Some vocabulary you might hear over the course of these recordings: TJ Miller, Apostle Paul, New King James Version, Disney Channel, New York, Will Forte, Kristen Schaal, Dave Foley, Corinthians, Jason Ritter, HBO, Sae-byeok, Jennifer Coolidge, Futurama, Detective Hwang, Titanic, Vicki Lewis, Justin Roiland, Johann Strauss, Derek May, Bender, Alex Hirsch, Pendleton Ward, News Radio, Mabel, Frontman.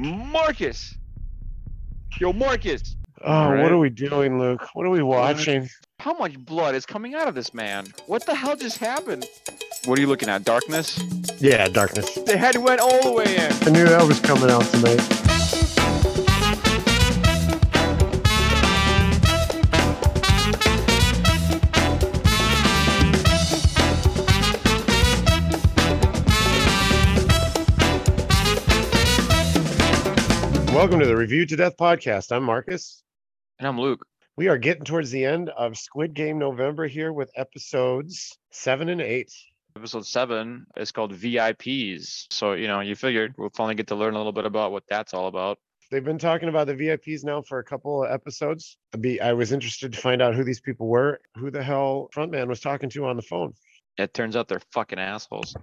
Marcus. Yo, Marcus. Oh, right. What are we doing, Luke? What are we watching? How much blood is coming out of this man? What the hell just happened? What are you looking at? Darkness? Yeah, darkness. The head went all the way in. I knew that was coming out tonight. Welcome to the Review to Death Podcast. I'm Marcus. And I'm Luke. We are getting towards the end of Squid Game November here with episodes 7 and 8. Episode 7 is called VIPs. So, you know, you figured we'll finally get to learn a little bit about what that's all about. They've been talking about the VIPs now for a couple of episodes. I was interested to find out who these people were, who the hell Frontman was talking to on the phone. It turns out they're fucking assholes.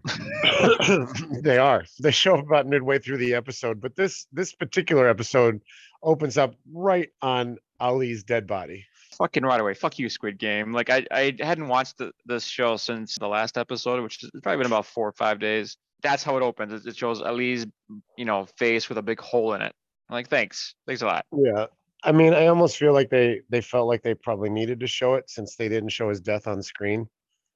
They are. They show up about midway through the episode, but this particular episode opens up right on Ali's dead body. Fucking right away. Fuck you, Squid Game. Like I hadn't watched this show since the last episode, which has probably been about 4 or 5 days. That's how it opens. It shows Ali's, you know, face with a big hole in it. I'm like, thanks. Thanks a lot. Yeah. I mean, I almost feel like they felt like they probably needed to show it since they didn't show his death on screen.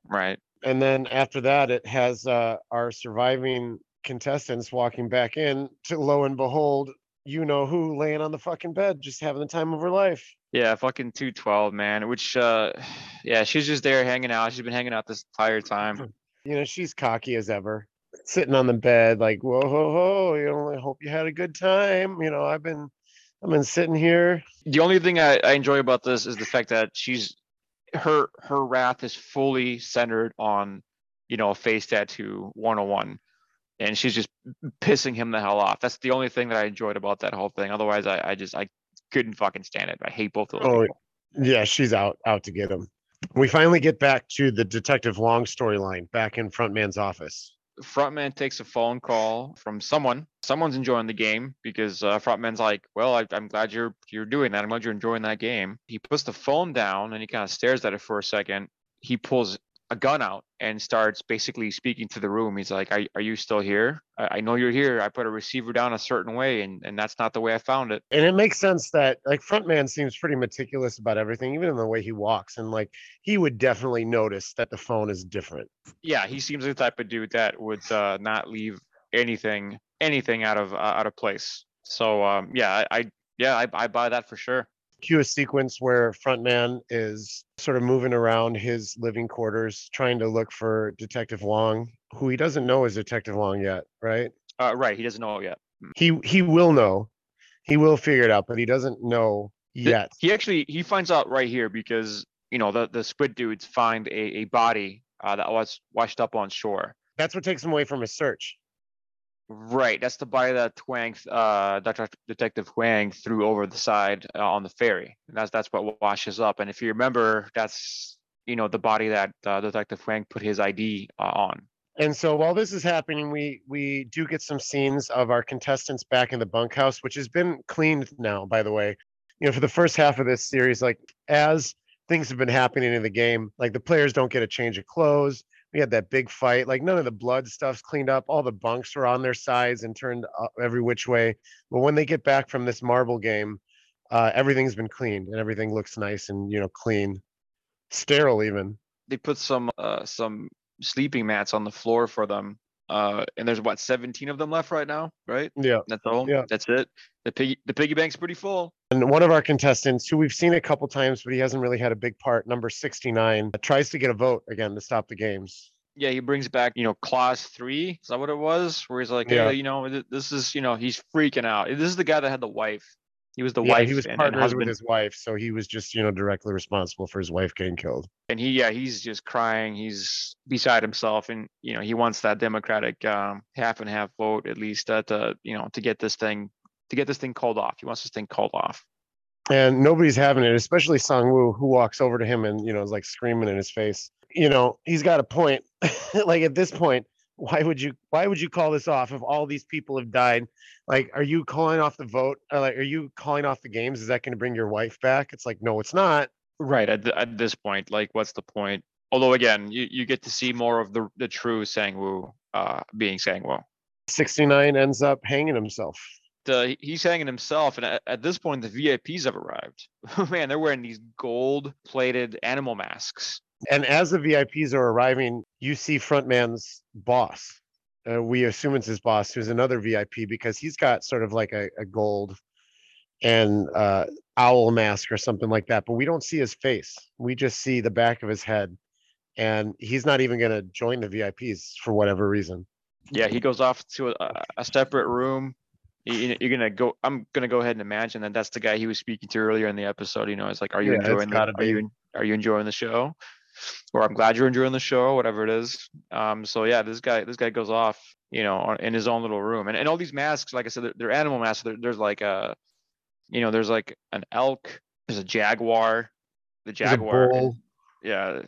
Right. And then after that, it has our surviving contestants walking back in to, lo and behold, you know who laying on the fucking bed, just having the time of her life. Yeah, fucking 212, man, which, yeah, she's just there hanging out. She's been hanging out this entire time. You know, she's cocky as ever, sitting on the bed like, whoa, ho, ho, you know, I hope you had a good time. You know, I've been sitting here. The only thing I enjoy about this is the fact that she's, her wrath is fully centered on, you know, face tattoo 101, and she's just pissing him the hell off. That's the only thing that I enjoyed about that whole thing. Otherwise, I just couldn't fucking stand it. I hate both of those people. Yeah, she's out to get him. We finally get back to the Detective Hwang storyline back in Frontman's office. Frontman takes a phone call from someone. Someone's enjoying the game because Frontman's like, well, I'm glad you're doing that. I'm glad you're enjoying that game. He puts the phone down and he kind of stares at it for a second. He pulls a gun out and starts basically speaking to the room. He's like, are you still here? I know you're here. I put a receiver down a certain way and that's not the way I found it. And it makes sense that like Frontman seems pretty meticulous about everything, even in the way he walks. And like, he would definitely notice that the phone is different. Yeah. He seems like the type of dude that would not leave anything out of place. So yeah, I buy that for sure. Cue a sequence where Frontman is sort of moving around his living quarters, trying to look for Detective Hwang, who he doesn't know is Detective Hwang yet, right? Right, he doesn't know yet. He will know. He will figure it out, but he doesn't know yet. He finds out right here because, you know, the squid dudes find a body that was washed up on shore. That's what takes him away from his search. Right, that's the body that Detective Hwang threw over the side on the ferry. And that's what washes up. And if you remember, that's, you know, the body that Detective Hwang put his ID on. And so while this is happening, we do get some scenes of our contestants back in the bunkhouse, which has been cleaned now, by the way. You know, for the first half of this series, like as things have been happening in the game, like the players don't get a change of clothes. We had that big fight. Like none of the blood stuff's cleaned up. All the bunks were on their sides and turned up every which way. But when they get back from this marble game, everything's been cleaned and everything looks nice and, you know, clean, sterile even. They put some sleeping mats on the floor for them. And there's what 17 of them left right now, right? Yeah, that's all. Yeah, that's it. The piggy bank's pretty full. And one of our contestants, who we've seen a couple times, but he hasn't really had a big part, number 69, tries to get a vote again to stop the games. Yeah, he brings back, you know, clause 3. Is that what it was? Where he's like, yeah. Hey, you know, this is, you know, he's freaking out. This is the guy that had the wife. He was the wife. He was partnered with his wife, so he was just, you know, directly responsible for his wife getting killed. And he's just crying. He's beside himself, and you know, he wants that Democratic half and half vote at least to, you know, to get this thing called off. He wants this thing called off. And nobody's having it, especially Sang-woo, who walks over to him and, you know, is like screaming in his face. You know, he's got a point. Like at this point, why would you call this off if all these people have died? Like, are you calling off the vote? Or like, are you calling off the games? Is that going to bring your wife back? It's like, no, it's not. Right. At this point, like, what's the point? Although, again, you get to see more of the true Sang-woo being Sang-woo. 69 ends up hanging himself. he's hanging himself. And at this point, the VIPs have arrived. Man, they're wearing these gold-plated animal masks. And as the VIPs are arriving, you see Frontman's boss. We assume it's his boss, who's another VIP, because he's got sort of like a gold and owl mask or something like that. But we don't see his face. We just see the back of his head. And he's not even going to join the VIPs for whatever reason. Yeah, he goes off to a separate room. You're gonna go. I'm gonna go ahead and imagine that that's the guy he was speaking to earlier in the episode. You know, it's like, are you enjoying the show? Or I'm glad you're enjoying the show, whatever it is. So yeah, this guy goes off, you know, in his own little room, and all these masks, like I said, they're animal masks. There's like a, you know, there's like an elk, there's a jaguar, yeah,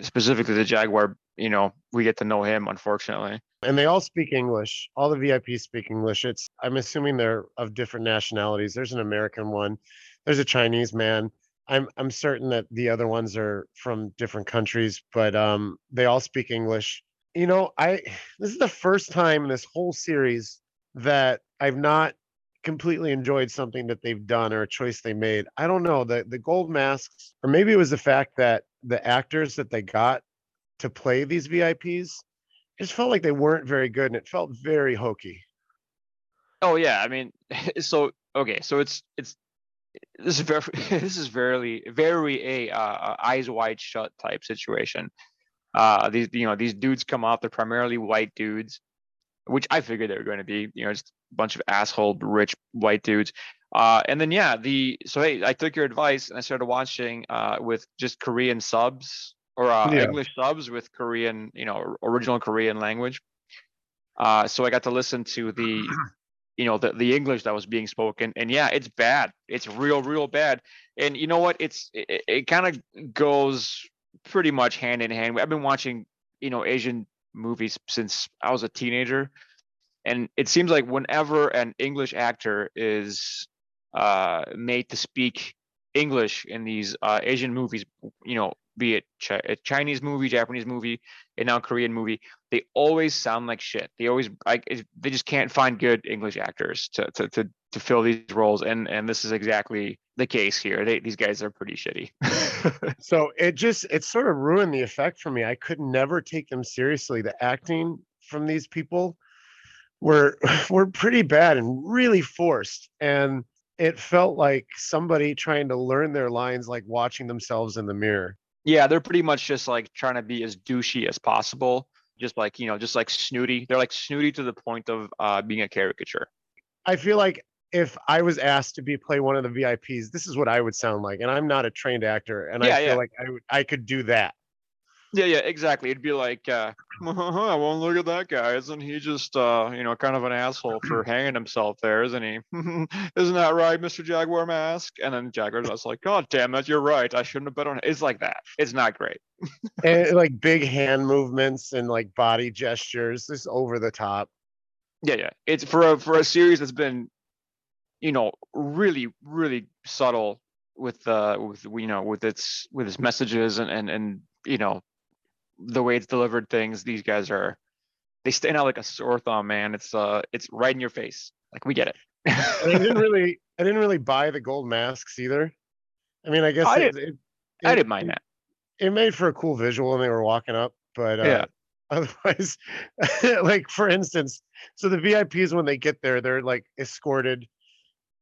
specifically the jaguar. You know, we get to know him, unfortunately. And they all speak English. All the VIPs speak English. I'm assuming they're of different nationalities. There's an American one. There's a Chinese man. I'm certain that the other ones are from different countries, but they all speak English. You know, this is the first time in this whole series that I've not completely enjoyed something that they've done or a choice they made. I don't know, the gold masks, or maybe it was the fact that the actors that they got to play these VIPs, it just felt like they weren't very good, and it felt very hokey. Oh yeah, I mean, so this is very, very eyes wide shut type situation. These dudes come out, they're primarily white dudes, which I figured they were going to be. You know, just a bunch of asshole rich white dudes. And then yeah, hey, I took your advice and I started watching with just Korean subs. Or English subs with Korean, you know, original Korean language. So I got to listen to the English that was being spoken, and yeah, it's bad. It's real, real bad. And you know what? It kind of goes pretty much hand in hand. I've been watching, you know, Asian movies since I was a teenager, and it seems like whenever an English actor is made to speak English in these Asian movies, you know, be it a Chinese movie, Japanese movie, and now Korean movie, they always sound like shit. They just can't find good English actors to fill these roles, and this is exactly the case here. These guys are pretty shitty. So it sort of ruined the effect for me. I could never take them seriously. The acting from these people were pretty bad and really forced, and it felt like somebody trying to learn their lines, like watching themselves in the mirror. Yeah, they're pretty much just like trying to be as douchey as possible. Just like, you know, just like snooty. They're like snooty to the point of being a caricature. I feel like if I was asked to play one of the VIPs, this is what I would sound like. And I'm not a trained actor. And I could do that. Yeah, exactly. It'd be like, well, look at that guy. Isn't he just, you know, kind of an asshole for hanging himself there, isn't he? Isn't that right, Mr. Jaguar Mask? And then Jaguar's just like, God damn it, you're right. I shouldn't have bet on it. It's like that. It's not great. And like big hand movements and like body gestures, just over the top. Yeah. It's for a series that's been, you know, really, really subtle with its messages and you know, the way it's delivered things, these guys they stand out like a sore thumb, man. It's right in your face. Like, we get it. I didn't really buy the gold masks either. I mean, I guess I didn't mind that. It made for a cool visual when they were walking up, but yeah. Otherwise, like for instance, so the VIPs, when they get there, they're like escorted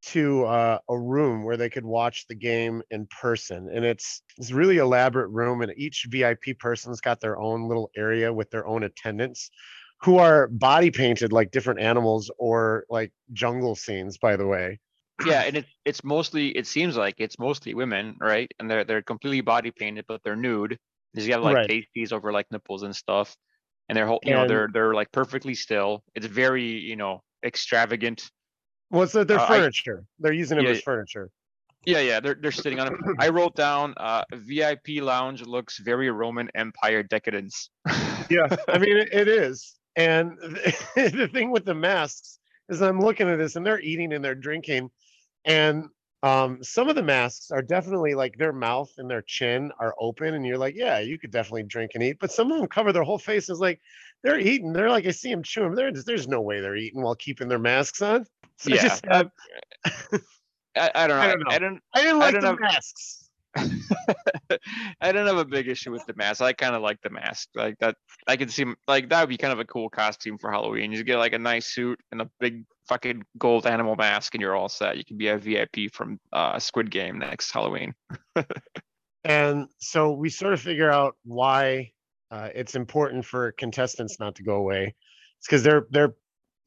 to a room where they could watch the game in person, and it's really elaborate room, and each VIP person's got their own little area with their own attendants, who are body painted like different animals or like jungle scenes, by the way. Yeah, and it seems like it's mostly women, right? And they're completely body painted, but they're nude. They got like pasties over like nipples and stuff, and they're they're like perfectly still. It's very, you know, extravagant. Well, it's their furniture. They're using it as furniture. Yeah. They're sitting on it. I wrote down, VIP lounge looks very Roman Empire decadence. Yeah, I mean, it is. And the thing with the masks is I'm looking at this, and they're eating and they're drinking. And Some of the masks are definitely like their mouth and their chin are open, and you're like, yeah, you could definitely drink and eat. But some of them cover their whole face. Is like they're eating. They're like, I see them chewing. There's no way they're eating while keeping their masks on. So yeah. Just, I don't know. I didn't like the masks. I don't have a big issue with the mask. I kind of like the mask. Like that, I can see. Like that would be kind of a cool costume for Halloween. You get like a nice suit and a big fucking gold animal mask, and you're all set. You can be a VIP from Squid Game next Halloween. And so we sort of figure out why it's important for contestants not to go away. It's because they're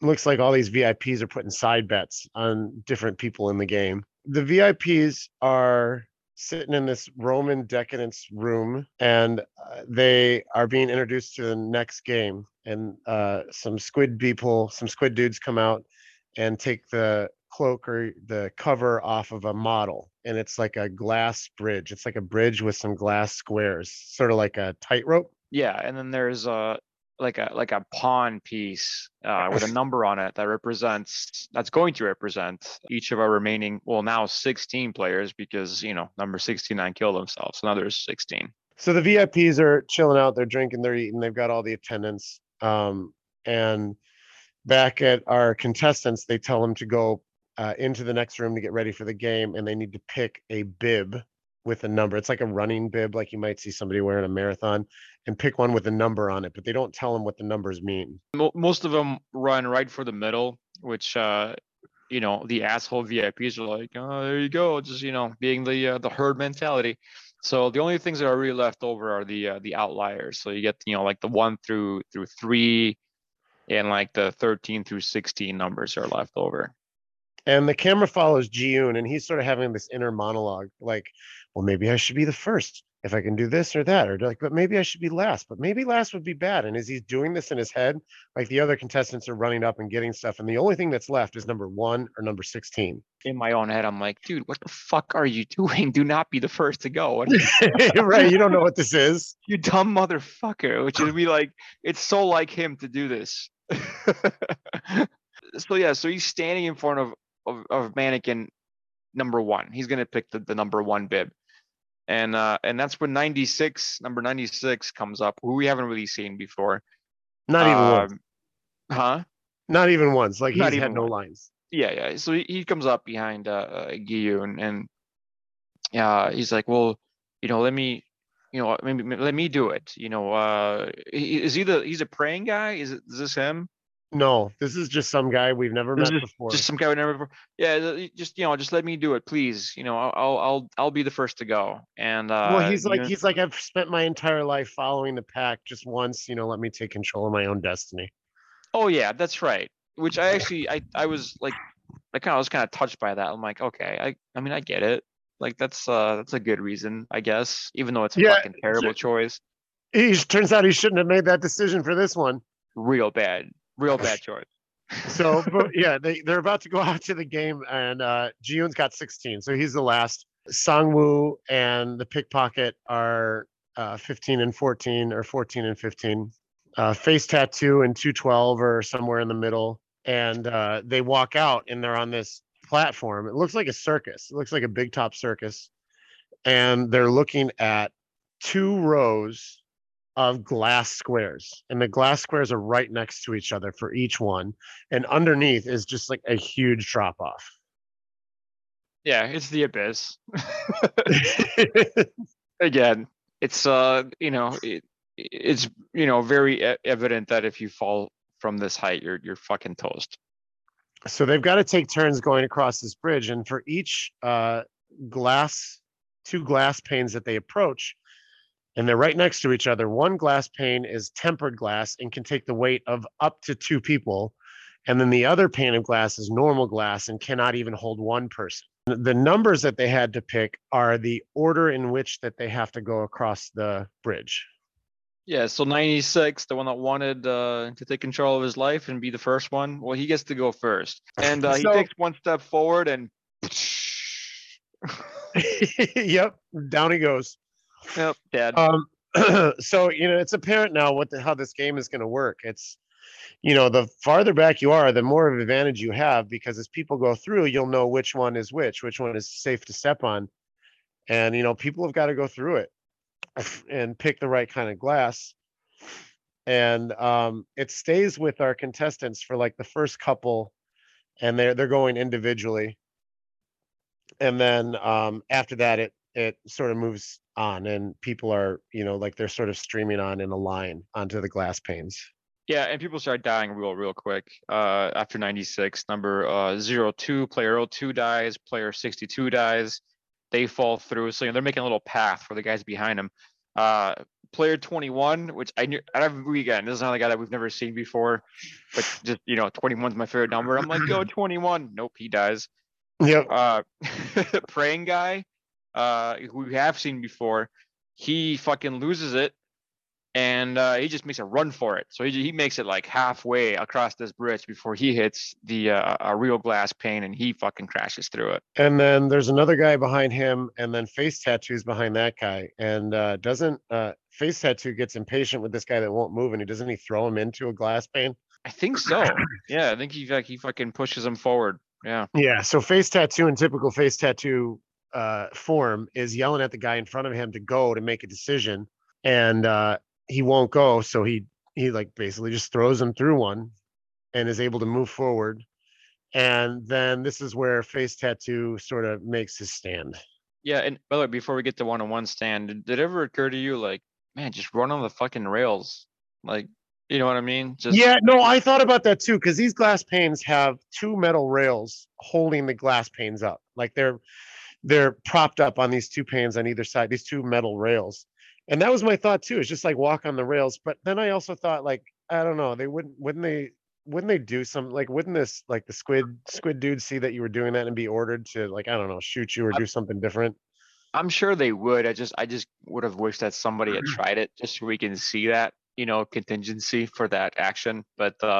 looks like all these VIPs are putting side bets on different people in the game. The VIPs are sitting in this Roman decadence room, and they are being introduced to the next game. And some squid dudes come out and take the cloak or the cover off of a model. And it's like a glass bridge. It's like a bridge with some glass squares, sort of like a tightrope. Yeah. And then there's like a pawn piece with a number on it that's going to represent each of our remaining, well, now 16 players, because number 69 killed themselves, so now there's 16. So the VIPs are chilling out, they're drinking, they're eating, they've got all the attendants, and back at our contestants, they tell them to go into the next room to get ready for the game, and they need to pick a bib with a number. It's like a running bib, like you might see somebody wearing a marathon, and pick one with a number on it, but they don't tell them what the numbers mean. Most of them run right for the middle, which, the asshole VIPs are like, oh, there you go. Just, being the herd mentality. So the only things that are really left over are the outliers. So you get, like the 1 through 3 and like the 13 through 16 numbers are left over. And the camera follows Ji-Yun, and he's sort of having this inner monologue, like, well, maybe I should be the first if I can do this or that, or like, but maybe I should be last, but maybe last would be bad. And as he's doing this in his head, like the other contestants are running up and getting stuff. And the only thing that's left is number 1 or number 16. In my own head, I'm like, dude, what the fuck are you doing? Do not be the first to go. Right. You don't know what this is. You dumb motherfucker, which would be like, it's so like him to do this. So he's standing in front of mannequin number 1. He's going to pick the number 1 bib. And that's when number 96 comes up, who we haven't really seen before. Not even once. Huh? Not even once. Like, he's had no lines. Yeah. So he comes up behind Giyu and he's like, well, let me do it. He's a praying guy. Is this him? No, this is just some guy we've never met before. Just some guy we never before. Yeah, just let me do it, please. I'll be the first to go. And he's like, I've spent my entire life following the pack. Just once, let me take control of my own destiny. Oh yeah, that's right. Which I actually, I was like, I was kind of touched by that. I'm like, okay, I mean, I get it. Like that's a good reason, I guess. Even though it's a fucking terrible choice. Turns out he shouldn't have made that decision for this one. Real bad choice. So, but yeah, they're about to go out to the game, and Ji-Yun's got 16, so he's the last. Sang-woo and the pickpocket are 15 and 14, or 14 and 15. Face tattoo and 212 or somewhere in the middle, and they walk out, and they're on this platform. It looks like a circus. It looks like a big top circus, and they're looking at 2 rows of glass squares, and the glass squares are right next to each other for each one, and underneath is just like a huge drop off. Yeah, it's the abyss. Again, it's it's very evident that if you fall from this height, you're fucking toast. So they've got to take turns going across this bridge, and for each two glass panes that they approach, and they're right next to each other, one glass pane is tempered glass and can take the weight of up to 2 people. And then the other pane of glass is normal glass and cannot even hold 1 person. The numbers that they had to pick are the order in which that they have to go across the bridge. Yeah, so 96, the one that wanted to take control of his life and be the first one, well, he gets to go first. And he takes one step forward and... Yep, down he goes. Yep, Dad. So it's apparent now how this game is going to work. It's you know, the farther back you are, the more of an advantage you have, because as people go through, you'll know which one is which one is safe to step on. And, you know, people have got to go through it and pick the right kind of glass. And it stays with our contestants for like the first couple, and they're going individually. And then after that, it sort of moves on, and people are, you know, like they're sort of streaming on in a line onto the glass panes. Yeah, and people start dying real quick. After 96, number 02, player 02 dies, player 62 dies. They fall through, so you know, they're making a little path for the guys behind them. Player 21, which I knew every weekend, this is another guy that we've never seen before, but just, you know, 21's my favorite number. I'm like, go 21. Nope, he dies. Yep. Praying guy, who we have seen before, he fucking loses it, and he just makes a run for it. So he makes it like halfway across this bridge before he hits the a real glass pane, and he fucking crashes through it. And then there's another guy behind him, and then face tattoos behind that guy, and face tattoo gets impatient with this guy that won't move, and he throw him into a glass pane. I think so. Yeah, I think he fucking pushes him forward. Yeah. So face tattoo, in typical face tattoo form, is yelling at the guy in front of him to go to make a decision, and he won't go. So he like basically just throws him through one, and is able to move forward. And then this is where face tattoo sort of makes his stand. Yeah, and by the way, before we get to one-on-one stand, did it ever occur to you, like, man, just run on the fucking rails, like? You know what I mean? Yeah, no, I thought about that too, because these glass panes have two metal rails holding the glass panes up. Like they're propped up on these two panes on either side, these two metal rails. And that was my thought too. It's just like walk on the rails. But then I also thought, like, I don't know, they wouldn't they do something, like, wouldn't this, like, the squid dude see that you were doing that and be ordered to, like, I don't know, shoot you or do something different? I'm sure they would. I just would have wished that somebody had tried it, just so we can see that, you know, contingency for that action. But I'm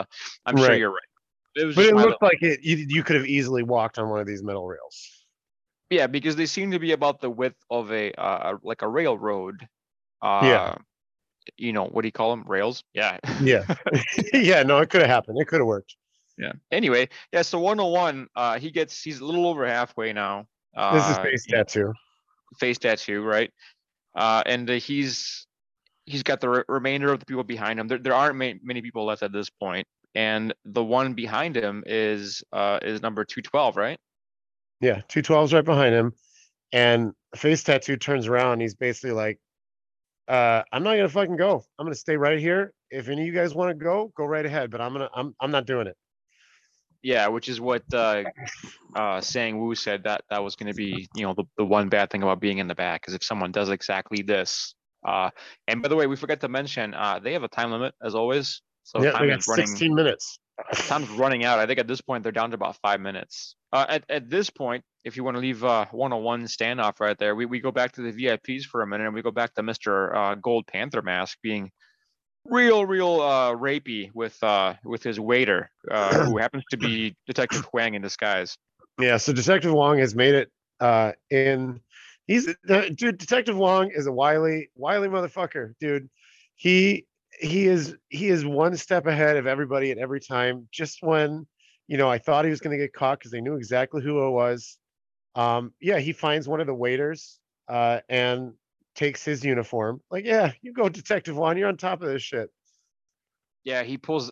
right. Sure you're right. It looked like it. You could have easily walked on one of these metal rails. Yeah, because they seem to be about the width of a railroad. Yeah. You know, what do you call them? Rails. Yeah. Yeah. Yeah. No, it could have happened. It could have worked. Yeah. Anyway. Yeah. So 101. He's a little over halfway now. This is face tattoo. Know, face tattoo, right? And he's got the remainder of the people behind him. There aren't many people left at this point. And the one behind him is number 212, right? Yeah, 212's right behind him. And face tattoo turns around, and he's basically like, I'm not gonna fucking go. I'm gonna stay right here. If any of you guys want to go right ahead, but I'm not doing it. Yeah, which is what Sang-woo said, that was gonna be, you know, the one bad thing about being in the back, is if someone does exactly this. And by the way, we forgot to mention, they have a time limit as always. So yeah, time is running. 16 minutes. Time's running out. I think at this point they're down to about 5 minutes. At this point, if you want to leave 101 standoff right there, we go back to the VIPs for a minute, and we go back to Mr. Gold Panther Mask being real rapey with his waiter, who happens to be Detective Hwang in disguise. Yeah. So Detective Hwang has made it in. Detective Hwang is a wily motherfucker, dude. He is one step ahead of everybody at every time. Just when, you know, I thought he was going to get caught because they knew exactly who it was. He finds one of the waiters and takes his uniform. Like, yeah, you go, Detective Hwang, you're on top of this shit. Yeah, he pulls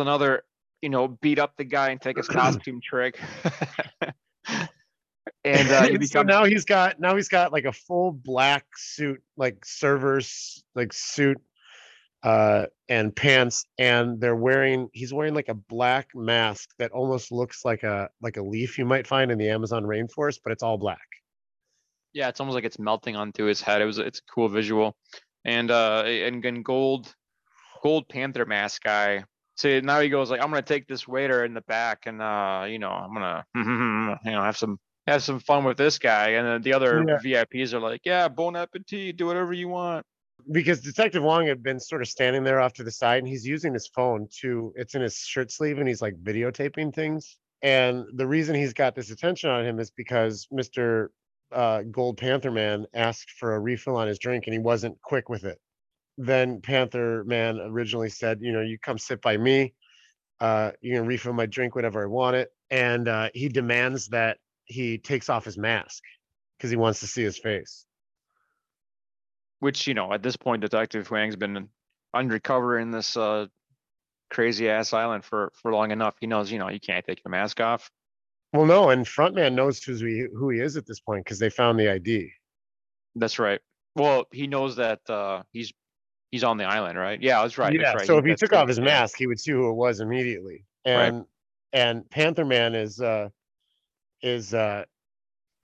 another, you know, beat up the guy and take his costume trick. And so now he's got like a full black suit, like server's like suit and pants, and he's wearing like a black mask that almost looks like a leaf you might find in the Amazon rainforest, but it's all black. Yeah, it's almost like it's melting onto his head. It's a cool visual. And and Gold Panther Mask guy. So now he goes like, I'm gonna take this waiter in the back, and you know, I'm gonna have some fun with this guy. And then the other VIPs are like, yeah, bon appetit, do whatever you want. Because Detective Hwang had been sort of standing there off to the side, and he's using his phone it's in his shirt sleeve, and he's like videotaping things. And the reason he's got this attention on him is because Mr. Gold Panther Man asked for a refill on his drink, and he wasn't quick with it. then Panther Man originally said, you know, you come sit by me. You can refill my drink whenever I want it. And he demands that he takes off his mask because he wants to see his face. Which, you know, at this point, Detective Hwang's been undercover in this crazy ass island for long enough. He knows, you know, you can't take your mask off. Well, no, and Frontman knows who he is at this point because they found the ID. That's right. Well, he knows that he's on the island, right? Yeah, that's right. Yeah. That's right. So if he took off his mask, he would see who it was immediately. And right. And Panther Man is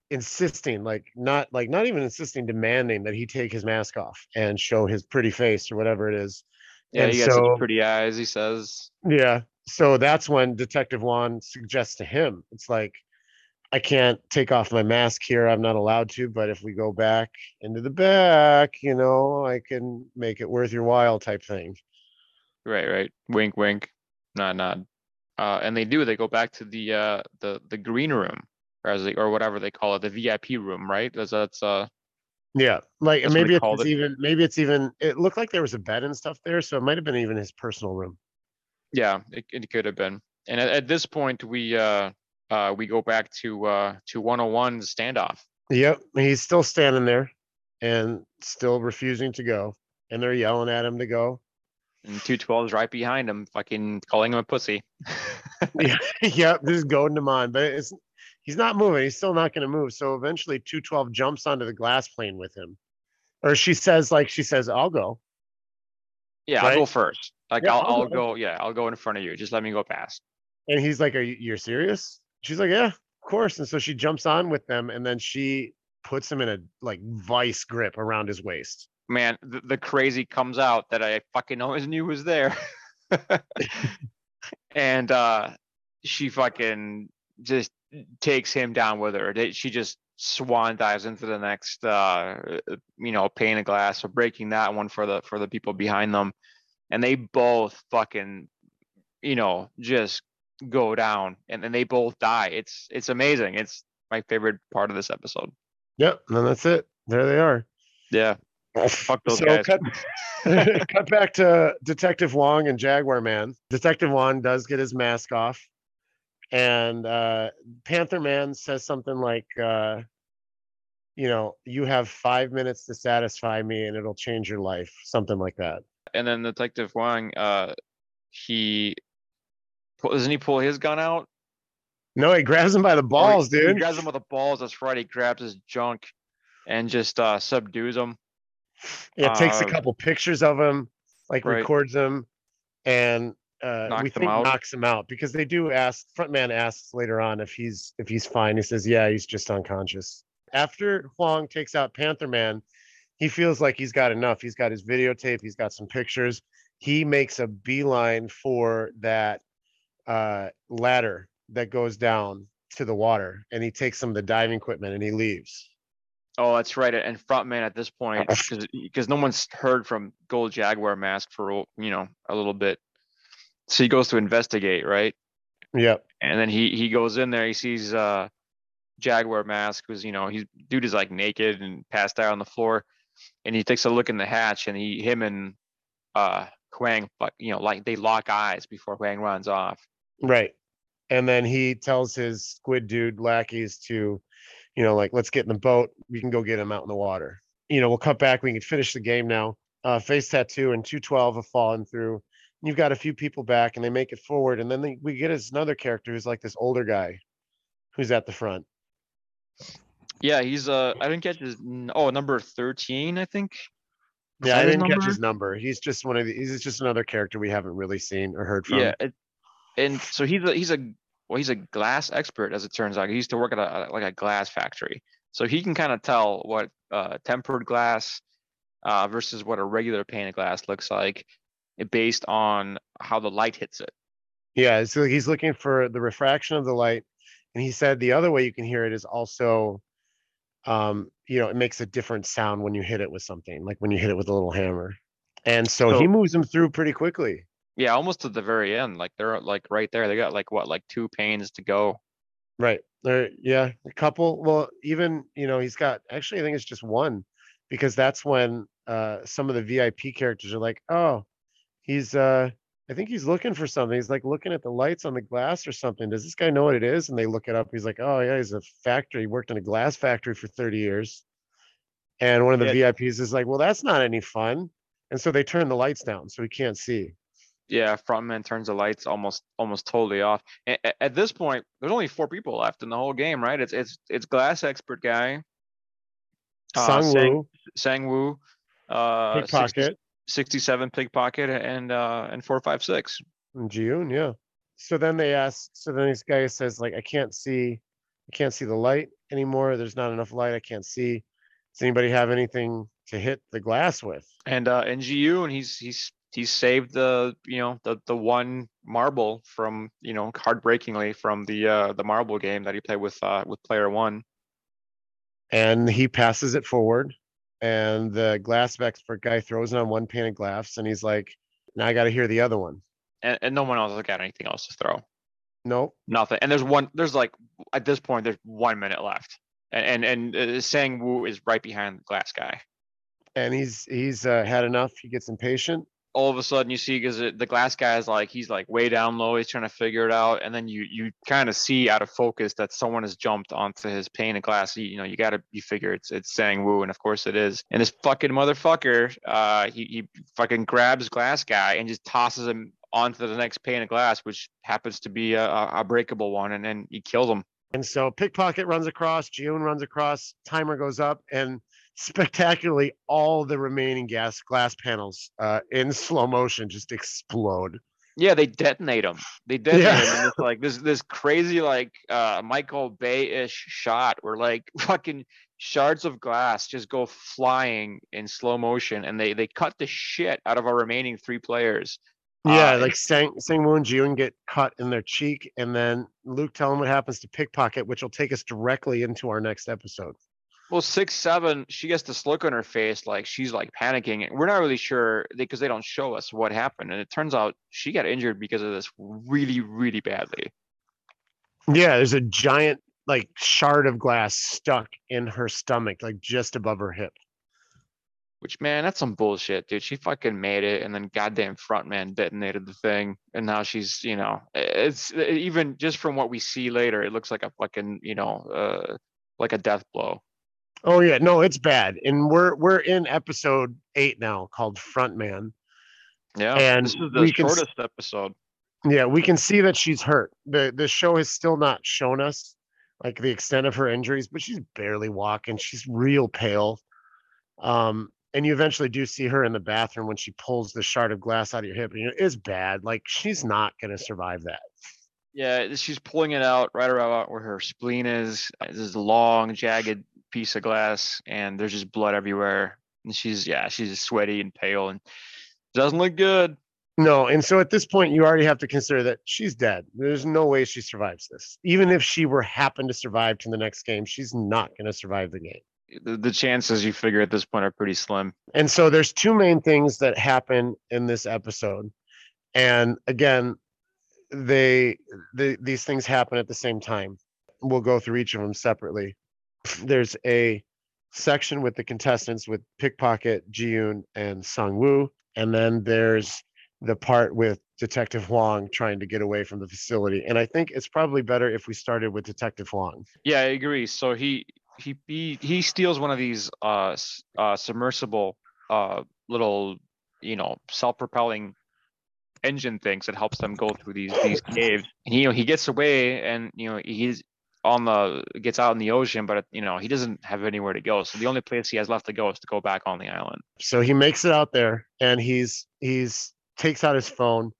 insisting, not even insisting, demanding that he take his mask off and show his pretty face or whatever it is. Yeah, and he has such pretty eyes, he says. Yeah. So that's when Detective Hwang suggests to him, it's like, I can't take off my mask here. I'm not allowed to, but if we go back into the back, you know, I can make it worth your while type thing. Right, right. Wink, wink. Nod, nod. And they do. They go back to the green room or whatever they call it, the VIP room, right? That's yeah. Like maybe it's even. It looked like there was a bed and stuff there, so it might have been even his personal room. Yeah, it could have been. And at this point, we go back to 101's standoff. Yep, he's still standing there, and still refusing to go, and they're yelling at him to go. And 212's right behind him, fucking calling him a pussy. yeah, this is goading him on, but he's not moving. He's still not going to move. So eventually, 212 jumps onto the glass plane with him, or she says, "I'll go." Yeah, right? I'll go first. I'll go. Yeah, I'll go in front of you. Just let me go past. And he's like, "Are you're serious?" She's like, "Yeah, of course." And so she jumps on with them, and then she puts him in a like vice grip around his waist. Man, the crazy comes out that I fucking always knew was there. And she fucking just takes him down with her. She just swan dives into the next, pane of glass. So breaking that one for the people behind them, and they both fucking, you know, just go down, and then they both die. It's amazing. It's my favorite part of this episode. Yep, and that's it. There they are. Yeah. Fuck those guys. Cut back to Detective Hwang and Jaguar Man. Detective Hwang does get his mask off, and Panther Man says something like, you know, you have 5 minutes to satisfy me and it'll change your life, something like that. And then Detective Hwang, he doesn't he pull his gun out? No, he grabs him by the balls. He grabs him with the balls. That's right. He grabs his junk and just subdues him. Yeah, takes a couple pictures of him, records him, and knocks him out, because they do ask. Frontman asks later on if he's fine. He says, "Yeah, he's just unconscious." After Hwang takes out Panther Man, he feels like he's got enough. He's got his videotape. He's got some pictures. He makes a beeline for that ladder that goes down to the water, and he takes some of the diving equipment and he leaves. Oh, that's right. And Frontman at this point, because no one's heard from Gold Jaguar Mask for, you know, a little bit. So he goes to investigate, right? Yep. And then he goes in there. He sees Jaguar Mask, because, you know, dude is like naked and passed out on the floor. And he takes a look in the hatch, and him and Hwang, you know, like they lock eyes before Hwang runs off. Right. And then he tells his squid dude lackeys to, you know, like, let's get in the boat. We can go get him out in the water. You know, we'll cut back. We can finish the game now. Face Tattoo and 212 have fallen through. You've got a few people back, and they make it forward. And then we get another character who's like this older guy who's at the front. Yeah, he's, I didn't catch his, number 13, I think. Yeah, I didn't catch his number. He's just he's just another character we haven't really seen or heard from. Yeah, and so he's a glass expert, as it turns out. He used to work at a glass factory, so he can kind of tell what tempered glass versus what a regular pane of glass looks like, based on how the light hits it. Yeah, so he's looking for the refraction of the light, and he said the other way you can hear it is also, you know, it makes a different sound when you hit it with something, like when you hit it with a little hammer. And so he moves him through pretty quickly. Yeah, almost to the very end. Like they're like right there. They got like two panes to go. Right there. Yeah, a couple. Well, even, you know, he's got, actually I think it's just one. because that's when some of the VIP characters are like, oh, he's I think he's looking for something. He's like looking at the lights on the glass or something. Does this guy know what it is? And they look it up. He's like, oh yeah, he's a factory. He worked in a glass factory for 30 years. And one of the VIPs is like, well, that's not any fun. And so they turn the lights down so he can't see. Yeah, Frontman turns the lights almost totally off. And at this point, there's only four people left in the whole game, right? It's glass expert guy, Sang-woo, Pickpocket, 67 Pickpocket, and 456. And Ji-Yun, yeah. So then they ask. So then this guy says, like, I can't see the light anymore. There's not enough light. I can't see. Does anybody have anything to hit the glass with? And Ji-Yun, He saved the one marble from, heartbreakingly, from the marble game that he played with player one. And he passes it forward, and the glass expert guy throws it on one pane of glass, and he's like, now I got to hear the other one. And no one else has got anything else to throw. No, nothing. And at this point, there's 1 minute left. And Sang-woo is right behind the glass guy. And he's had enough. He gets impatient. All of a sudden you see, because the glass guy is like, he's like way down low, he's trying to figure it out, and then you kind of see out of focus that someone has jumped onto his pane of glass. You figure it's Sang-woo, and of course it is. And this fucking motherfucker, he fucking grabs glass guy and just tosses him onto the next pane of glass, which happens to be a breakable one, and then he kills him. And so Pickpocket runs across, Ji-Yun runs across, timer goes up, and spectacularly, all the remaining glass panels in slow motion just explode. Yeah, they detonate them. Them. And it's like this crazy, like Michael Bay-ish shot where like fucking shards of glass just go flying in slow motion, and they cut the shit out of our remaining three players. Yeah, like Sang-woo and Ji-Yun get cut in their cheek, and then Luke, tell them what happens to Pickpocket, which will take us directly into our next episode. Well, 6'7", she gets this look on her face like she's like panicking. We're not really sure because they don't show us what happened. And it turns out she got injured because of this really, really badly. Yeah, there's a giant like shard of glass stuck in her stomach, like just above her hip. Which, man, that's some bullshit, dude. She fucking made it, and then goddamn Frontman detonated the thing, and now she's, it's even just from what we see later, it looks like a fucking, like a death blow. Oh yeah, no, it's bad, and we're in episode 8 now, called Frontman. Yeah, and this is the shortest episode. Yeah, we can see that she's hurt. The show has still not shown us like the extent of her injuries, but she's barely walking. She's real pale. And you eventually do see her in the bathroom when she pulls the shard of glass out of your hip. And it's bad. Like she's not going to survive that. Yeah, she's pulling it out right around where her spleen is. This is a long, jagged piece of glass, and there's just blood everywhere. And she's sweaty and pale, and doesn't look good. No, and so at this point, you already have to consider that she's dead. There's no way she survives this. Even if she happened to survive to the next game, she's not going to survive the game. The chances, you figure, at this point are pretty slim. And so there's two main things that happen in this episode, and again, these things happen at the same time. We'll go through each of them separately. There's a section with the contestants with Pickpocket, Ji-Yun, and Sang-woo, and then there's the part with Detective Hwang trying to get away from the facility. And I think it's probably better if we started with Detective Hwang. Yeah, I agree. So he steals one of these submersible little self-propelling engine things that helps them go through these caves. And, he gets away, and he's gets out in the ocean, but he doesn't have anywhere to go. So the only place he has left to go is to go back on the island. So he makes it out there, and he's takes out his phone,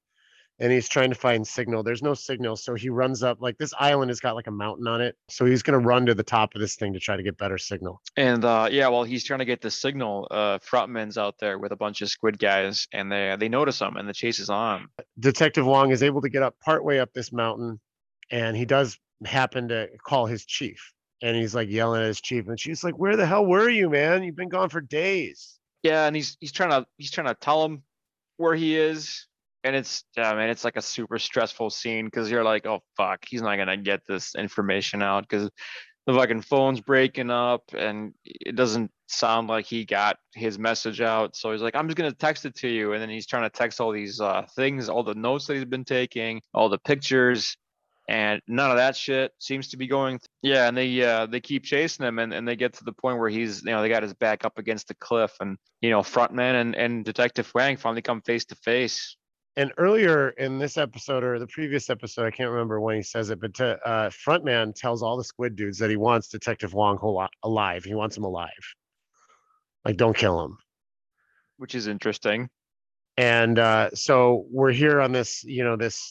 and he's trying to find signal. There's no signal, so he runs up. Like this island has got like a mountain on it, so he's gonna run to the top of this thing to try to get better signal. And while he's trying to get the signal, Frontman's out there with a bunch of squid guys, and they notice him, and the chase is on. Detective Hwang is able to get up partway up this mountain, and he does happened to call his chief, and he's like yelling at his chief, and she's like, where the hell were you, man? You've been gone for days. Yeah, and he's trying to tell him where he is, and it's like a super stressful scene because you're like, oh fuck, he's not gonna get this information out, because the fucking phone's breaking up and it doesn't sound like he got his message out. So he's like, I'm just going to text it to you. And then he's trying to text all these things, all the notes that he's been taking, all the pictures, and none of that shit seems to be going. Yeah. And they keep chasing him and they get to the point where he's, you know, they got his back up against the cliff and, you know, Frontman and Detective Hwang finally come face to face. And earlier in this episode or the previous episode, I can't remember when he says it, but Frontman tells all the squid dudes that he wants Detective Hwang alive. He wants him alive. Like, don't kill him. Which is interesting. And so we're here on this, you know, this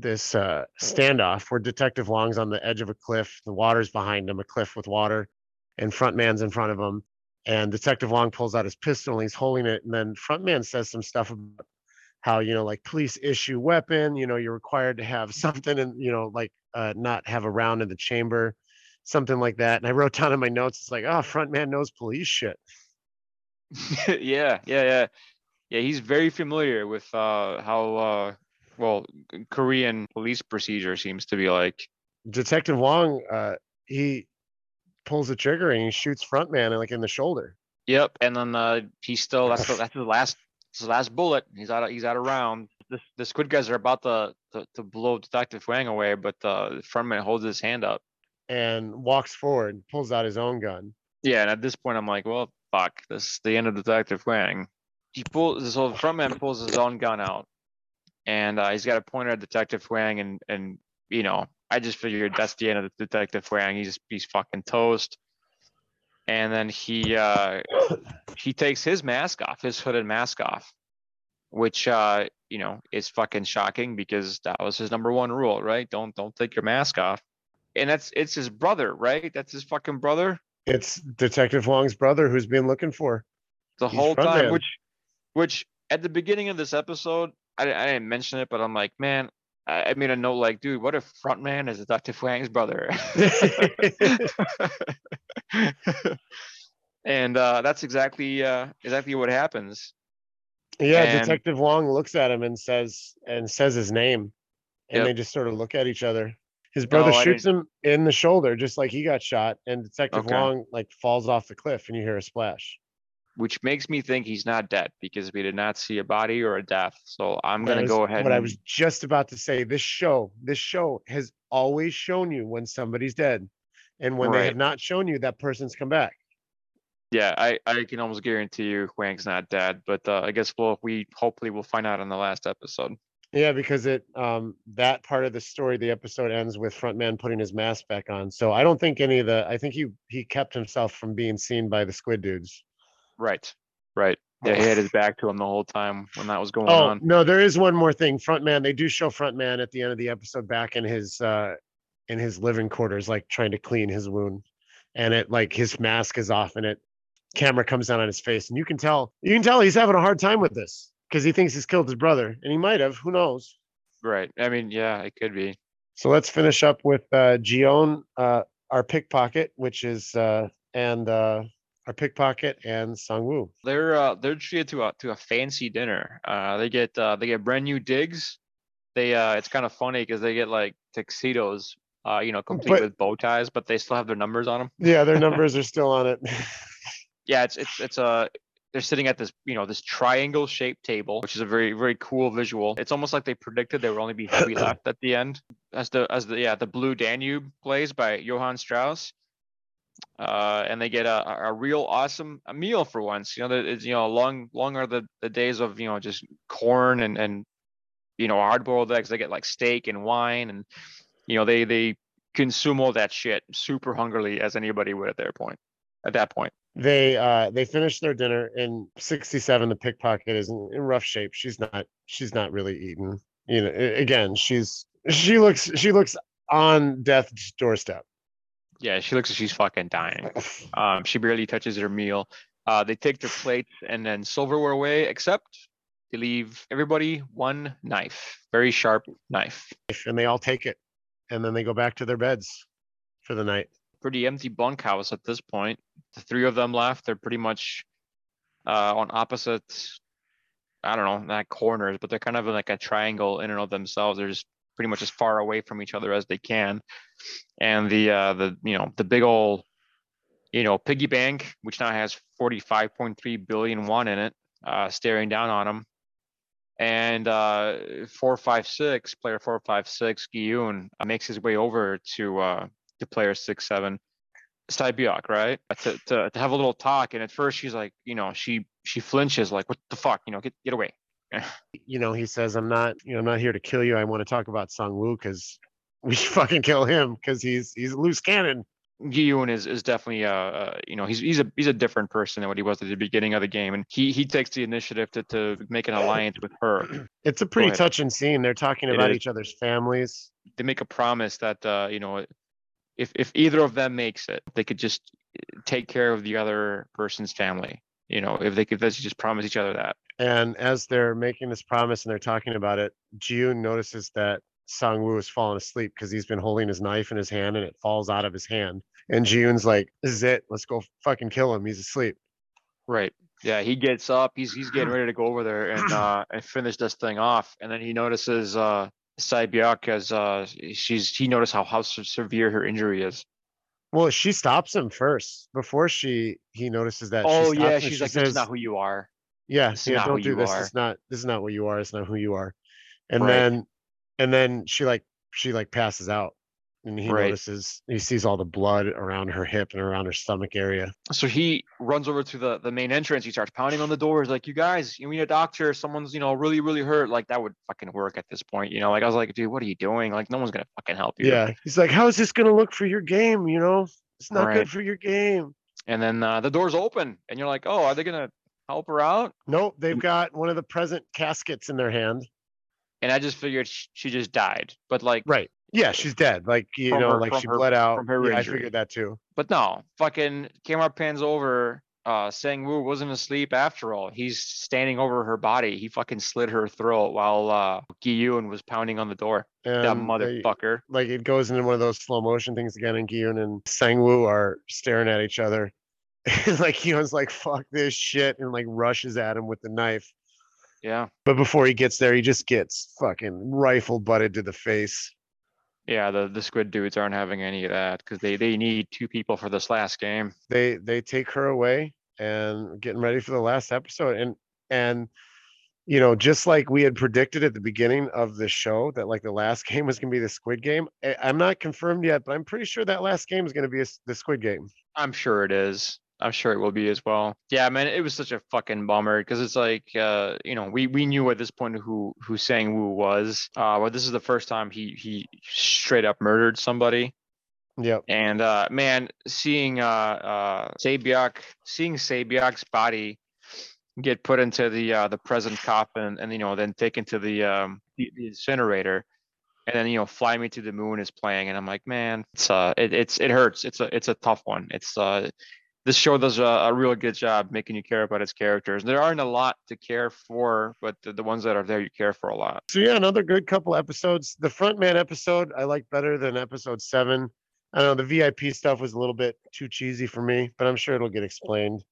standoff where Detective Hwang's on the edge of a cliff. The water's behind him, a cliff with water, and Frontman's in front of him. And Detective Hwang pulls out his pistol and he's holding it. And then Frontman says some stuff about how, you know, like police issue weapon, you know, you're required to have something and, you know, like not have a round in the chamber, something like that. And I wrote down in my notes, it's like, oh, Frontman knows police shit. Yeah. He's very familiar with how Korean police procedure seems to be like. Detective Hwang, he pulls the trigger and he shoots Frontman like in the shoulder. Yep. And then he's still, that's the last. It's the last bullet. He's out of round. The squid guys are about to blow Detective Hwang away, but the Frontman holds his hand up and walks forward, pulls out his own gun. Yeah, and at this point, I'm like, well, fuck, this is the end of Detective Hwang. So Frontman pulls his own gun out, and he's got a pointer at Detective Hwang, and you know, I just figured that's the end of the Detective Hwang. He's fucking toast. And then he takes his mask off, his hooded mask off, which, you know, is fucking shocking because that was his number one rule, right? Don't take your mask off. And it's his brother, right? That's his fucking brother. It's Detective Hwang's brother who's been looking for the whole time, man. Which at the beginning of this episode, I didn't mention it, but I'm like, man, I made a note like, dude, what if Frontman is Detective Hwang's brother? And that's exactly what happens. Yeah, and Detective Hwang looks at him and says his name, and yep. They just sort of look at each other. His brother shoots him in the shoulder, just like he got shot, and Detective Hwang like falls off the cliff, and you hear a splash. Which makes me think he's not dead because we did not see a body or a death. So I'm going to go ahead. I was just about to say, this show has always shown you when somebody's dead. And when they have not shown you, that person's come back. Yeah, I can almost guarantee you Hwang's not dead. But I guess we hopefully will find out on the last episode. Yeah, because it that part of the story, the episode ends with Frontman putting his mask back on. So I don't think I think he kept himself from being seen by the squid dudes. Right. Yeah, he had his back to him the whole time when that was going on. No, there is one more thing. Frontman, they do show Frontman at the end of the episode back in his living quarters, like trying to clean his wound, and it like his mask is off, and it camera comes down on his face, and you can tell he's having a hard time with this because he thinks he's killed his brother, and he might have. Who knows? Right. I mean, yeah, it could be. So let's finish up with Ji-Yun, our pickpocket, which is our pickpocket and Sang-woo. They're treated to a fancy dinner. They get brand new digs. It's kind of funny because they get like tuxedos, complete with bow ties, but they still have their numbers on them. Yeah, their numbers are still on it. Yeah, it's they're sitting at this, you know, this triangle shaped table, which is a very, very cool visual. It's almost like they predicted there would only be three left at the end, as the Blue Danube plays by Johann Strauss. And they get a real awesome meal for once. You know, long are the days of, you know, just corn and you know, hard-boiled eggs. They get like steak and wine, and you know, they consume all that shit super hungrily, as anybody would at that point. They finish their dinner in 67. The pickpocket is in rough shape. She's not really eating. You know, again, she looks on death's doorstep. Yeah, she looks like she's fucking dying. She barely touches her meal. They take their plates and then silverware away, except they leave everybody one knife, very sharp knife. And they all take it. And then they go back to their beds for the night. Pretty empty bunkhouse at this point. The three of them left. They're pretty much on opposite, I don't know, not corners, but they're kind of in like a triangle in and of themselves. They're just pretty much as far away from each other as they can. And the big old, piggy bank, which now has 45.3 billion won in it, staring down on them. And 456, player 456, Ji-Yun, makes his way over to player 6-7, Sae-byeok, right? To have a little talk. And at first she's like, she flinches, like, what the fuck, get away. He says, I'm not here to kill you. I want to talk about Sang-woo because we fucking kill him because he's a loose cannon. Ji-Yun is definitely he's a different person than what he was at the beginning of the game, and he takes the initiative to make an alliance with her. It's a pretty touching scene. They're talking about each other's families. They make a promise that if either of them makes it, they could just take care of the other person's family. If they could just promise each other that. And as they're making this promise and they're talking about it, Ji-Yun notices that Sang-woo is falling asleep because he's been holding his knife in his hand and it falls out of his hand. And Ji-Yun's like, this is it. Let's go fucking kill him. He's asleep. Right. Yeah, he gets up. He's getting ready to go over there and finish this thing off. And then he notices Sae-byeok as he noticed how severe her injury is. Well, she stops him first before he notices that. Oh, yeah. She's like, that's not who you are. Yeah. Yeah, don't do this. This is not what you are. It's not who you are. And then she passes out, and he notices, he sees all the blood around her hip and around her stomach area. So he runs over to the main entrance. He starts pounding on the doors like, you guys, you need a doctor. Someone's, really, really hurt. Like, that would fucking work at this point. I was like, dude, what are you doing? Like, no one's going to fucking help you. Yeah. He's like, how is this going to look for your game? It's not good for your game. And then the doors open and you're like, oh, are they going to help her out? Nope. They've got one of the present caskets in their hand. And I just figured she just died, but like, right. Yeah. She's dead. Like, she bled out. From her injury. I figured that too. But no, fucking camera pans over. Sang-woo wasn't asleep after all. He's standing over her body. He fucking slit her throat while Ji-Yun was pounding on the door. And that motherfucker. It goes into one of those slow motion things again. And Ji-Yun and Sang-woo are staring at each other. Ji-Yun's like, fuck this shit. And rushes at him with the knife. Yeah. But before he gets there, he just gets fucking rifle butted to the face. Yeah, the squid dudes aren't having any of that because they need two people for this last game. They take her away and getting ready for the last episode. And just like we had predicted at the beginning of the show that the last game was gonna be the Squid Game. I'm not confirmed yet, but I'm pretty sure that last game is gonna be the Squid Game. I'm sure it is. I'm sure it will be as well. Yeah, man, it was such a fucking bummer because it's we knew at this point who Sang-woo was. Well, this is the first time he straight up murdered somebody. Yep. And man, seeing Sae-byeok's body get put into the present coffin and then taken to the incinerator. And then "Fly Me to the Moon" is playing, and I'm like, man, it hurts. It's a tough one. This show does a real good job making you care about its characters. There aren't a lot to care for, but the ones that are there, you care for a lot. So yeah, another good couple episodes. The Frontman episode, I liked better than episode 7. I don't know, the VIP stuff was a little bit too cheesy for me, but I'm sure it'll get explained.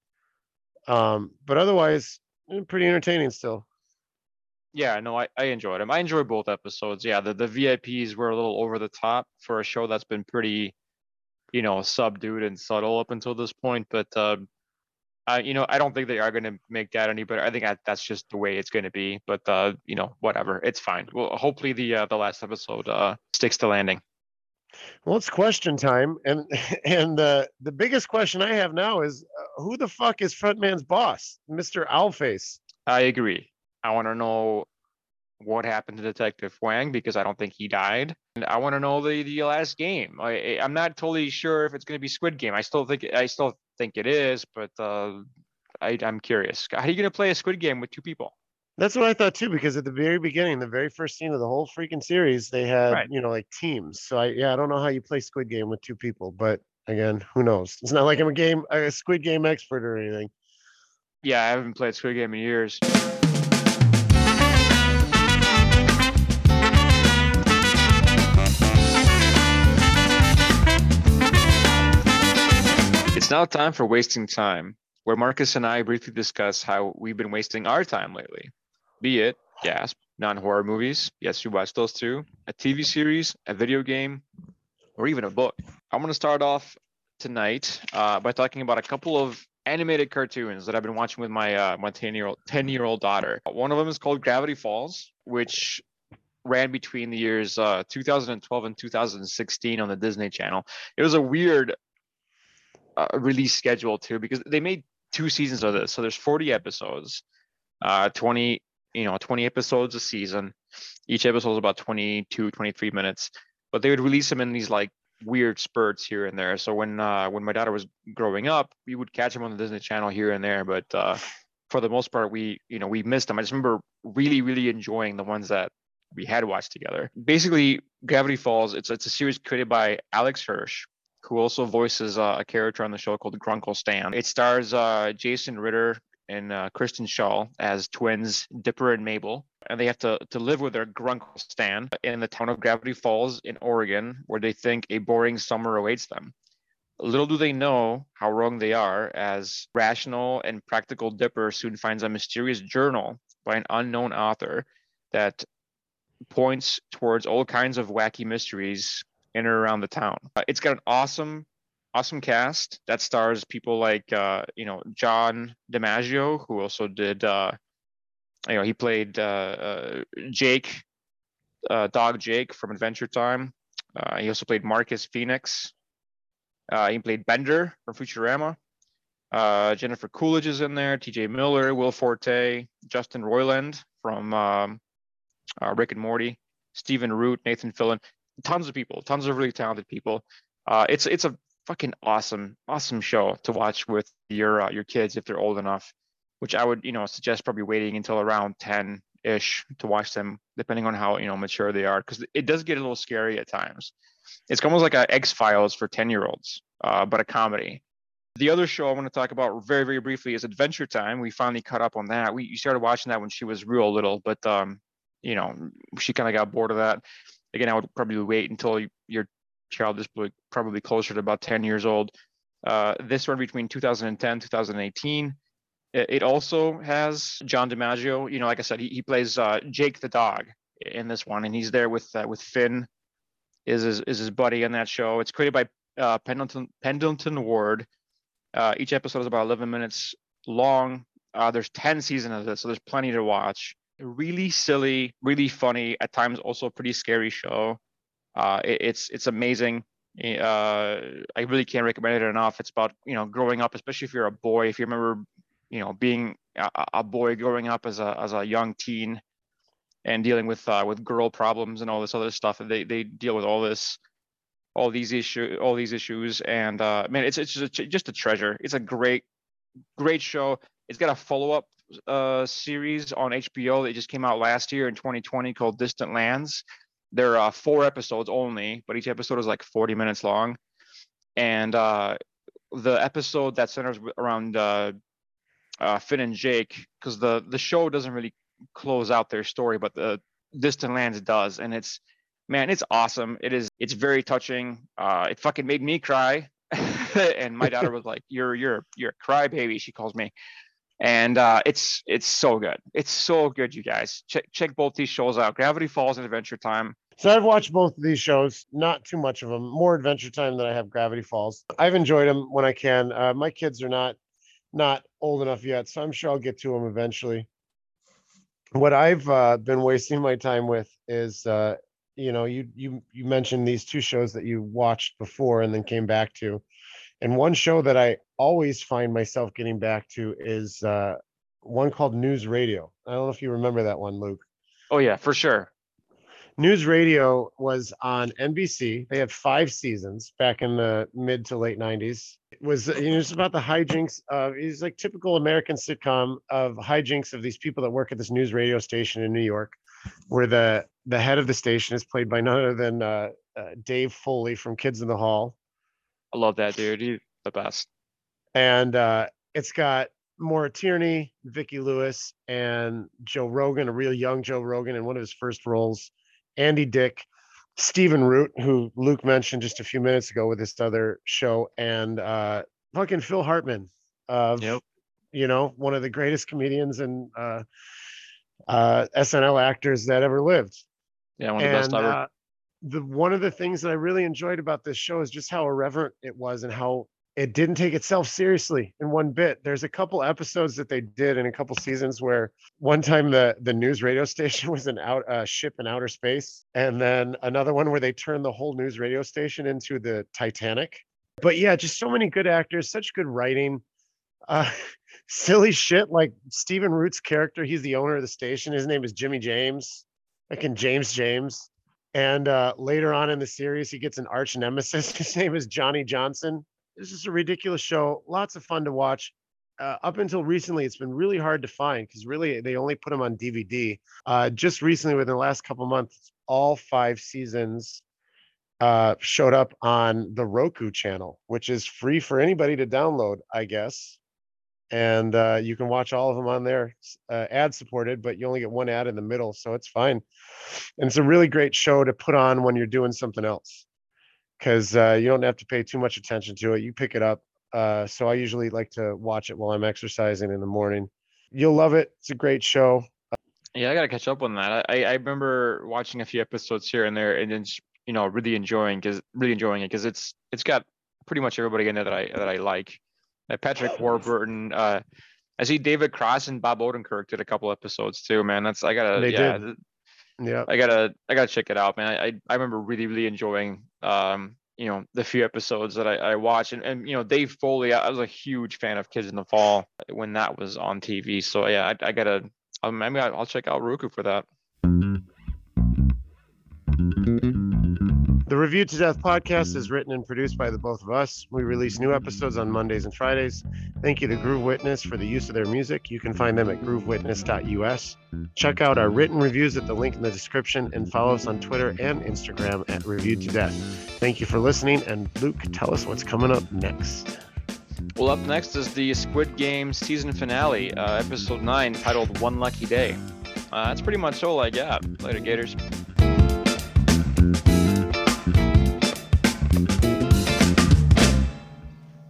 But otherwise, pretty entertaining still. Yeah, no, I enjoyed them. I enjoyed both episodes. Yeah, the VIPs were a little over the top for a show that's been pretty... subdued and subtle up until this point, but I don't think they are going to make that any better. I think that's just the way it's going to be, but whatever, it's fine. Well, hopefully the last episode sticks to landing. Well, it's question time, and the biggest question I have now is who the fuck is Frontman's boss, Mr. Owlface? I agree. I want to know what happened to Detective Hwang, because I don't think he died. And I want to know the last game. I'm not totally sure if it's going to be Squid Game. I still think it is, but I'm curious. How are you going to play a Squid Game with two people? That's what I thought too, because at the very beginning, the very first scene of the whole freaking series, they had teams. So I don't know how you play Squid Game with two people, but again, who knows? It's not like I'm a Squid Game expert or anything. Yeah, I haven't played Squid Game in years. It's now time for Wasting Time, where Marcus and I briefly discuss how we've been wasting our time lately, be it, gasp, non-horror movies. Yes, you watch those too. A TV series, a video game, or even a book. I'm going to start off tonight by talking about a couple of animated cartoons that I've been watching with my my 10-year-old daughter. One of them is called Gravity Falls, which ran between the years 2012 and 2016 on the Disney Channel. It was a weird release schedule too, because they made two seasons of this. So there's 40 episodes, 20 episodes a season. Each episode is about 22, 23 minutes, but they would release them in these like weird spurts here and there. So when my daughter was growing up, we would catch them on the Disney Channel here and there, but for the most part, we missed them. I just remember really, really enjoying the ones that we had watched together. Basically, Gravity Falls, it's a series created by Alex Hirsch, who also voices a character on the show called Grunkle Stan. It stars Jason Ritter and Kristen Schaal as twins Dipper and Mabel, and they have to live with their Grunkle Stan in the town of Gravity Falls in Oregon, where they think a boring summer awaits them. Little do they know how wrong they are, as rational and practical Dipper soon finds a mysterious journal by an unknown author that points towards all kinds of wacky mysteries in and around the town. It's got an awesome cast that stars people like John DiMaggio, who also did he played Jake, Dog Jake from Adventure Time. He also played Marcus Phoenix. He played Bender from Futurama. Jennifer Coolidge is in there. TJ Miller, Will Forte, Justin Roiland from Rick and Morty, Stephen Root, Nathan Fillion, tons of really talented people. It's a fucking awesome show to watch with your kids if they're old enough, which I would suggest probably waiting until around 10 ish to watch them, depending on how mature they are, because it does get a little scary at times. It's almost like a X-Files for 10-year-olds, but a comedy. The other show I want to talk about very, very briefly is Adventure Time. We finally caught up on that. You started watching that when she was real little, but she kind of got bored of that. Again, I would probably wait until your child is probably closer to about 10 years old. This one between 2010, 2018. It also has John DiMaggio. Like I said, he plays Jake the dog in this one, and he's there with Finn, is his buddy in that show. It's created by Pendleton Ward. Each episode is about 11 minutes long. There's 10 seasons of this, so there's plenty to watch. Really silly, really funny, at times also a pretty scary show. It's amazing. I really can't recommend it enough. It's about growing up, especially if you're a boy. If you remember being a boy growing up as a young teen and dealing with girl problems and all this other stuff, they deal with all these issues, and man, it's just a treasure. It's a great show. It's got a follow-up series on HBO that just came out last year in 2020 called Distant Lands. There are 4 episodes only, but each episode is like 40 minutes long, and the episode that centers around Finn and Jake, because the show doesn't really close out their story, but the Distant Lands does, and it's awesome. It's very touching. It fucking made me cry. And my daughter was like, you're a crybaby, she calls me. And it's so good. It's so good, you guys. Check both these shows out, Gravity Falls and Adventure Time. So I've watched both of these shows, not too much of them, more Adventure Time than I have Gravity Falls. I've enjoyed them when I can. My kids are not old enough yet, so I'm sure I'll get to them eventually. What I've been wasting my time with is, you mentioned these two shows that you watched before and then came back to. And one show that I always find myself getting back to is one called News Radio. I don't know if you remember that one, Luke. Oh, yeah, for sure. News Radio was on NBC. They had 5 seasons back in the mid to late 90s. It was just about the hijinks of, it's like typical American sitcom of hijinks of these people that work at this news radio station in New York, where the head of the station is played by none other than Dave Foley from Kids in the Hall. I love that dude. He's the best. And it's got Maura Tierney, Vicki Lewis, and Joe Rogan, a real young Joe Rogan in one of his first roles, Andy Dick, Stephen Root, who Luke mentioned just a few minutes ago with this other show, and fucking Phil Hartman, one of the greatest comedians in SNL actors that ever lived. Yeah, one of the best ever. One of the things that I really enjoyed about this show is just how irreverent it was and how it didn't take itself seriously in one bit. There's a couple episodes that they did in a couple seasons where one time the news radio station was a ship in outer space. And then another one where they turned the whole news radio station into the Titanic. But yeah, just so many good actors, such good writing, silly shit. Like Stephen Root's character, he's the owner of the station. His name is Jimmy James, like in James. And later on in the series, he gets an arch nemesis. His name is Johnny Johnson. This is a ridiculous show. Lots of fun to watch. Up until recently, it's been really hard to find because really they only put them on DVD. Just recently, within the last couple months, all 5 seasons showed up on the Roku channel, which is free for anybody to download, I guess. And you can watch all of them on there, ad supported, but you only get one ad in the middle. So it's fine. And it's a really great show to put on when you're doing something else, because you don't have to pay too much attention to it. You pick it up. So I usually like to watch it while I'm exercising in the morning. You'll love it. It's a great show. Yeah, I got to catch up on that. I remember watching a few episodes here and there and then, you know, really enjoying it because it's got pretty much everybody in there that I like. Patrick Warburton. I see David Cross and Bob Odenkirk did a couple episodes too, man. I gotta check it out, man. I remember really enjoying you know, the few episodes that I watched, and you know, Dave Foley. I was a huge fan of Kids in the Hall when that was on TV. So yeah, I'll check out Roku for that. The Review to Death podcast is written and produced by the both of us. We release new episodes on Mondays and Fridays. Thank you to Groove Witness for the use of their music. You can find them at groovewitness.us. Check out our written reviews at the link in the description and follow us on Twitter and Instagram at Review to Death. Thank you for listening. And Luke, tell us what's coming up next. Well, up next is the Squid Game season finale, episode 9, titled One Lucky Day. That's pretty much all I got. Later, Gators.